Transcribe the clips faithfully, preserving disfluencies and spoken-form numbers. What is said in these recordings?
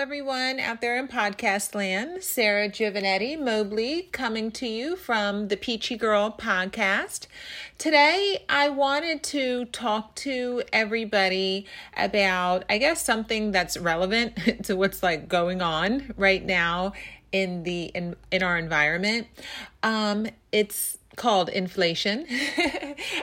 everyone out there in podcast land. Sarah Giovinetti-Mobley coming to you from the Peachy Girl podcast. Today, I wanted to talk to everybody about, I guess, something that's relevant to what's like going on right now in the in, in our environment. Um, it's called inflation.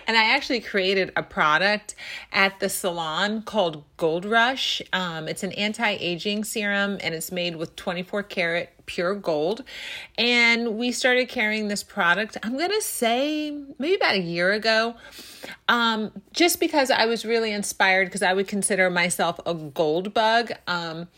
And I actually created a product at the salon called Gold Rush. Um, it's an anti-aging serum and it's made with twenty-four karat pure gold. And we started carrying this product, I'm going to say maybe about a year ago, um, just because I was really inspired because I would consider myself a gold bug. Um,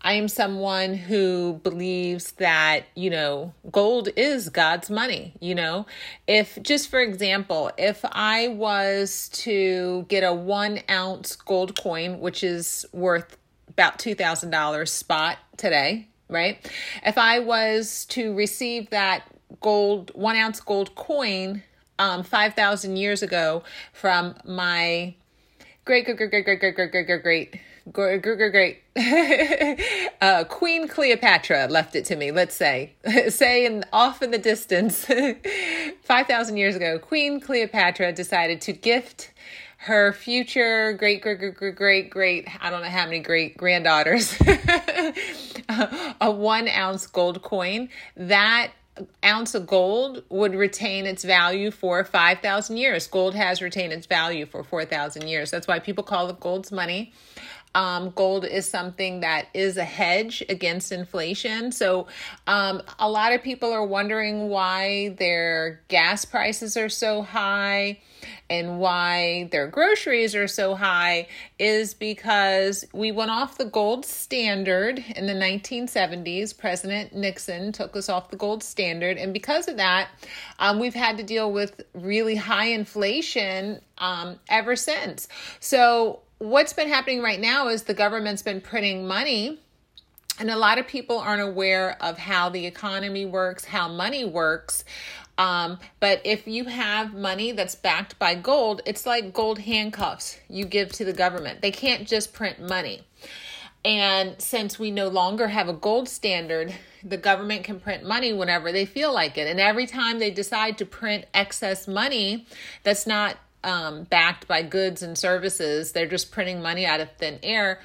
I am someone who believes that, you know, gold is God's money. You know, if just for example, if I was to get a one ounce gold coin, which is worth about two thousand dollars spot today, right? If I was to receive that gold, one ounce gold coin, um, five thousand years ago from my great, great, great, great, great, great, great, great, great, great, great, great, uh, Queen Cleopatra left it to me. Let's say, say in off in the distance, five thousand years ago, Queen Cleopatra decided to gift her future great, great, great, great, great, great, I don't know how many great granddaughters, a one ounce gold coin. That ounce of gold would retain its value for five thousand years. Gold has retained its value for four thousand years. That's why people call it gold's money. Um, gold is something that is a hedge against inflation. So um, a lot of people are wondering why their gas prices are so high and why their groceries are so high is because we went off the gold standard in the nineteen seventies. President Nixon took us off the gold standard. And because of that, um, we've had to deal with really high inflation um, ever since. So what's been happening right now is the government's been printing money, and a lot of people aren't aware of how the economy works, how money works. Um, but if you have money that's backed by gold, it's like gold handcuffs you give to the government. They can't just print money. And since we no longer have a gold standard, the government can print money whenever they feel like it. And every time they decide to print excess money that's not Um, backed by goods and services, they're just printing money out of thin air.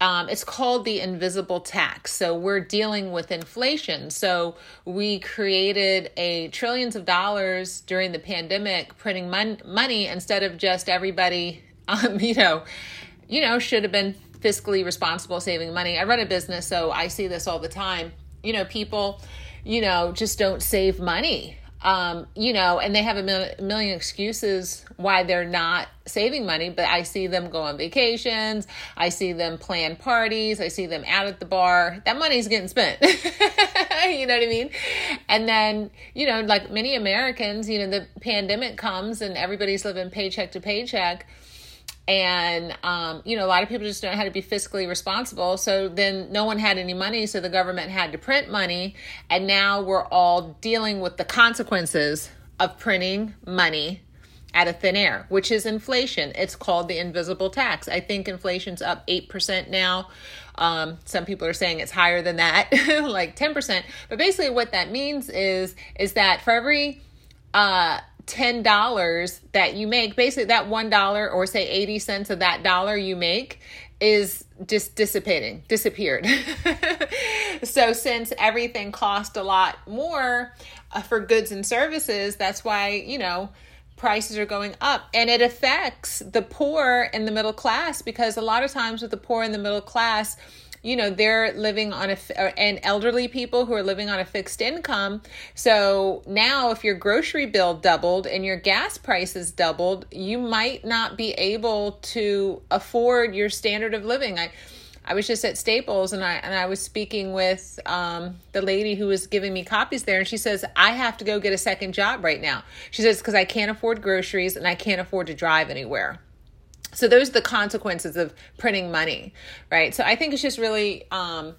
Um, it's called the invisible tax. So we're dealing with inflation. So we created a trillions of dollars during the pandemic, printing mon- money instead of just everybody, um, you know, you know, should have been fiscally responsible saving money. I run a business, so I see this all the time. You know, people, you know, just don't save money. Um, you know, and they have a mil- million excuses why they're not saving money, but I see them go on vacations. I see them plan parties. I see them out at the bar. That money's getting spent. You know what I mean? And then, you know, like many Americans, you know, the pandemic comes and everybody's living paycheck to paycheck. And, um, you know, a lot of people just don't know how to be fiscally responsible. So then no one had any money. So the government had to print money. And now we're all dealing with the consequences of printing money out of thin air, which is inflation. It's called the invisible tax. I think inflation's up eight percent now. Um, some people are saying it's higher than that, like ten percent. But basically what that means is, is that for every, uh, ten dollars that you make, basically that one dollar or say eighty cents of that dollar you make is just dissipating, disappeared. So since everything cost a lot more uh, for goods and services, that's why, you know, prices are going up, and it affects the poor and the middle class, because a lot of times with the poor and the middle class, you know, they're living on a, and elderly people who are living on a fixed income. So now if your grocery bill doubled and your gas prices doubled, you might not be able to afford your standard of living. I, I was just at Staples and I, and I was speaking with, um, the lady who was giving me copies there. And she says, I have to go get a second job right now. She says, cause I can't afford groceries and I can't afford to drive anywhere. So those are the consequences of printing money, right? So I think it's just really um,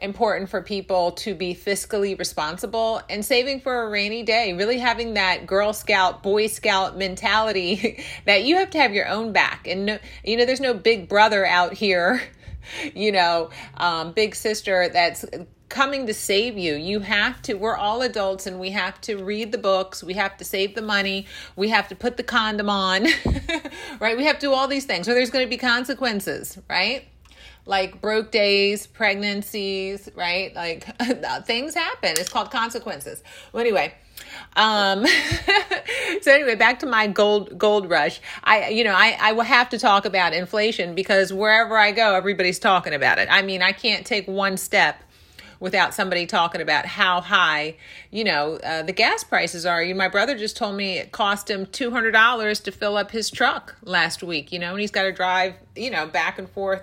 important for people to be fiscally responsible and saving for a rainy day, really having that Girl Scout, Boy Scout mentality that you have to have your own back. And, no, you know, there's no big brother out here you know, um, big sister that's coming to save you. You have to, we're all adults and we have to read the books. We have to save the money. We have to put the condom on, right? We have to do all these things. So there's going to be consequences, right? Like broke days, pregnancies, right? Like things happen. It's called consequences. Well, anyway, um, so anyway, back to my gold, gold rush. I, you know, I, I will have to talk about inflation because wherever I go, everybody's talking about it. I mean, I can't take one step without somebody talking about how high, you know, uh, the gas prices are. You, my brother just told me it cost him two hundred dollars to fill up his truck last week, you know, and he's got to drive, you know, back and forth,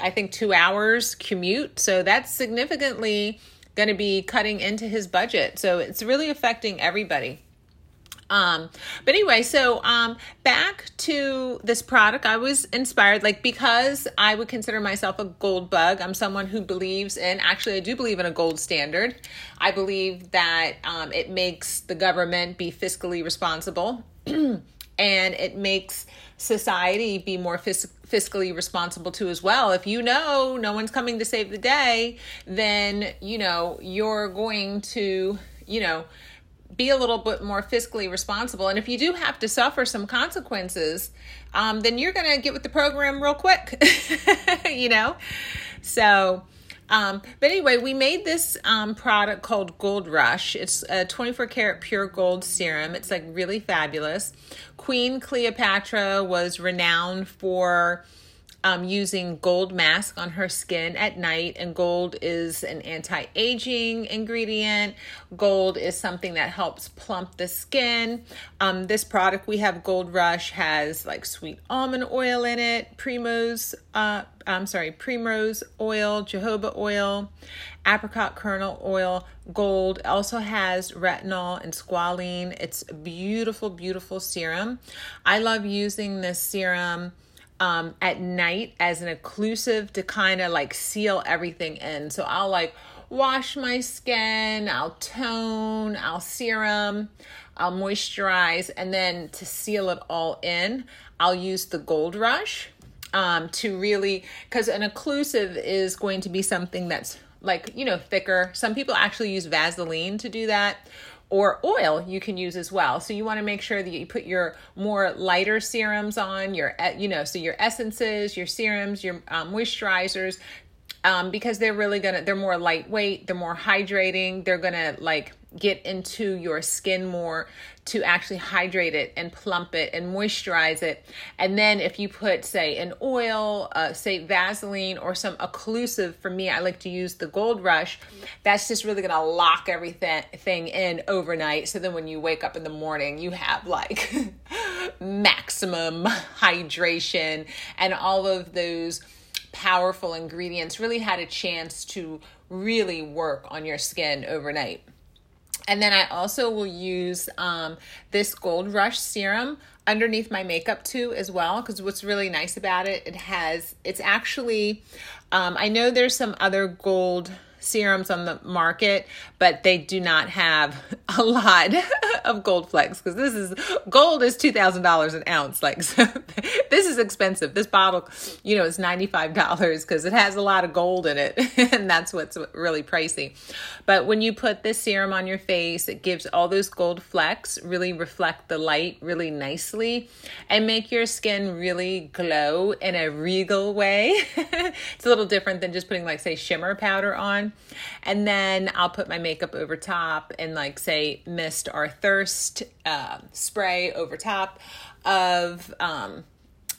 I think two hours commute. So that's significantly going to be cutting into his budget. So it's really affecting everybody. Um, but anyway, so um, back to this product, I was inspired, like, because I would consider myself a gold bug. I'm someone who believes in, actually, I do believe in a gold standard. I believe that um, it makes the government be fiscally responsible and it makes society be more fisc- fiscally responsible too as well. If you know no one's coming to save the day, then, you know, you're going to, you know, be a little bit more fiscally responsible. And if you do have to suffer some consequences, um, then you're going to get with the program real quick, you know? So, um, but anyway, we made this um, product called Gold Rush. It's a twenty-four karat pure gold serum. It's like really fabulous. Queen Cleopatra was renowned for um, using gold mask on her skin at night, and gold is an anti-aging ingredient. Gold is something that helps plump the skin. Um, this product we have, Gold Rush, has like sweet almond oil in it, primrose, uh, I'm sorry, primrose oil, jojoba oil, apricot kernel oil, gold. It also has retinol and squalene. It's a beautiful, beautiful serum. I love using this serum Um, at night as an occlusive to kind of like seal everything in. So I'll like wash my skin, I'll tone, I'll serum, I'll moisturize, and then to seal it all in, I'll use the Gold Rush um, to really, because an occlusive is going to be something that's like, you know, thicker. Some people actually use Vaseline to do that, or oil you can use as well. So you want to make sure that you put your more lighter serums on, your, you know, so your essences, your serums, your um, moisturizers, um, because they're really going to, they're more lightweight, they're more hydrating, they're going to like get into your skin more to actually hydrate it and plump it and moisturize it. And then if you put, say, an oil, uh, say Vaseline or some occlusive, for me, I like to use the Gold Rush, that's just really gonna lock everything in overnight. So then when you wake up in the morning, you have like maximum hydration, and all of those powerful ingredients really had a chance to really work on your skin overnight. And then I also will use um, this Gold Rush serum underneath my makeup too as well, because what's really nice about it, it has, it's actually, um, I know there's some other gold serums on the market, but they do not have a lot of gold flakes, because this is, gold is two thousand dollars an ounce. Like, so this is expensive. This bottle, you know, is ninety-five dollars because it has a lot of gold in it, and that's what's really pricey. But when you put this serum on your face, it gives all those gold flecks, really reflect the light really nicely and make your skin really glow in a regal way. It's a little different than just putting like, say, shimmer powder on. And then I'll put my makeup over top and like, say, mist or thirst uh, spray over top of, um,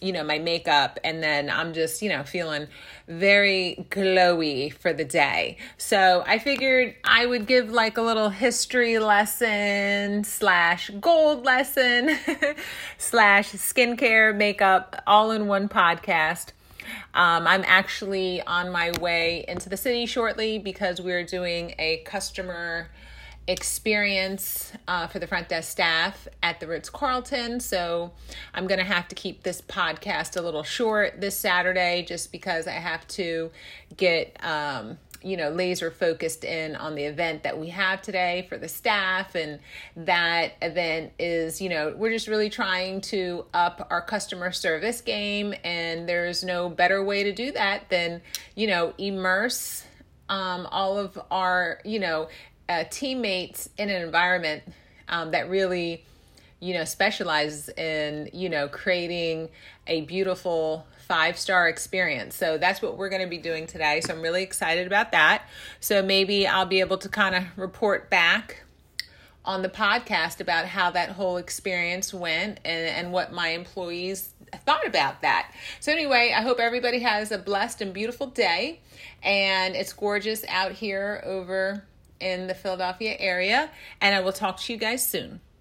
you know, my makeup. And then I'm just, you know, feeling very glowy for the day. So I figured I would give like a little history lesson slash gold lesson slash skincare, makeup, all in one podcast. Um, I'm actually on my way into the city shortly because we're doing a customer experience uh, for the front desk staff at the Ritz-Carlton. So I'm going to have to keep this podcast a little short this Saturday just because I have to get um, you know, laser focused in on the event that we have today for the staff. And that event is, you know, we're just really trying to up our customer service game. And there's no better way to do that than, you know, immerse um, all of our, you know, uh, teammates in an environment um, that really, you know, specializes in, you know, creating a beautiful five-star experience. So that's what we're going to be doing today. So I'm really excited about that. So maybe I'll be able to kind of report back on the podcast about how that whole experience went and, and what my employees thought about that. So anyway, I hope everybody has a blessed and beautiful day. And it's gorgeous out here over in the Philadelphia area. And I will talk to you guys soon.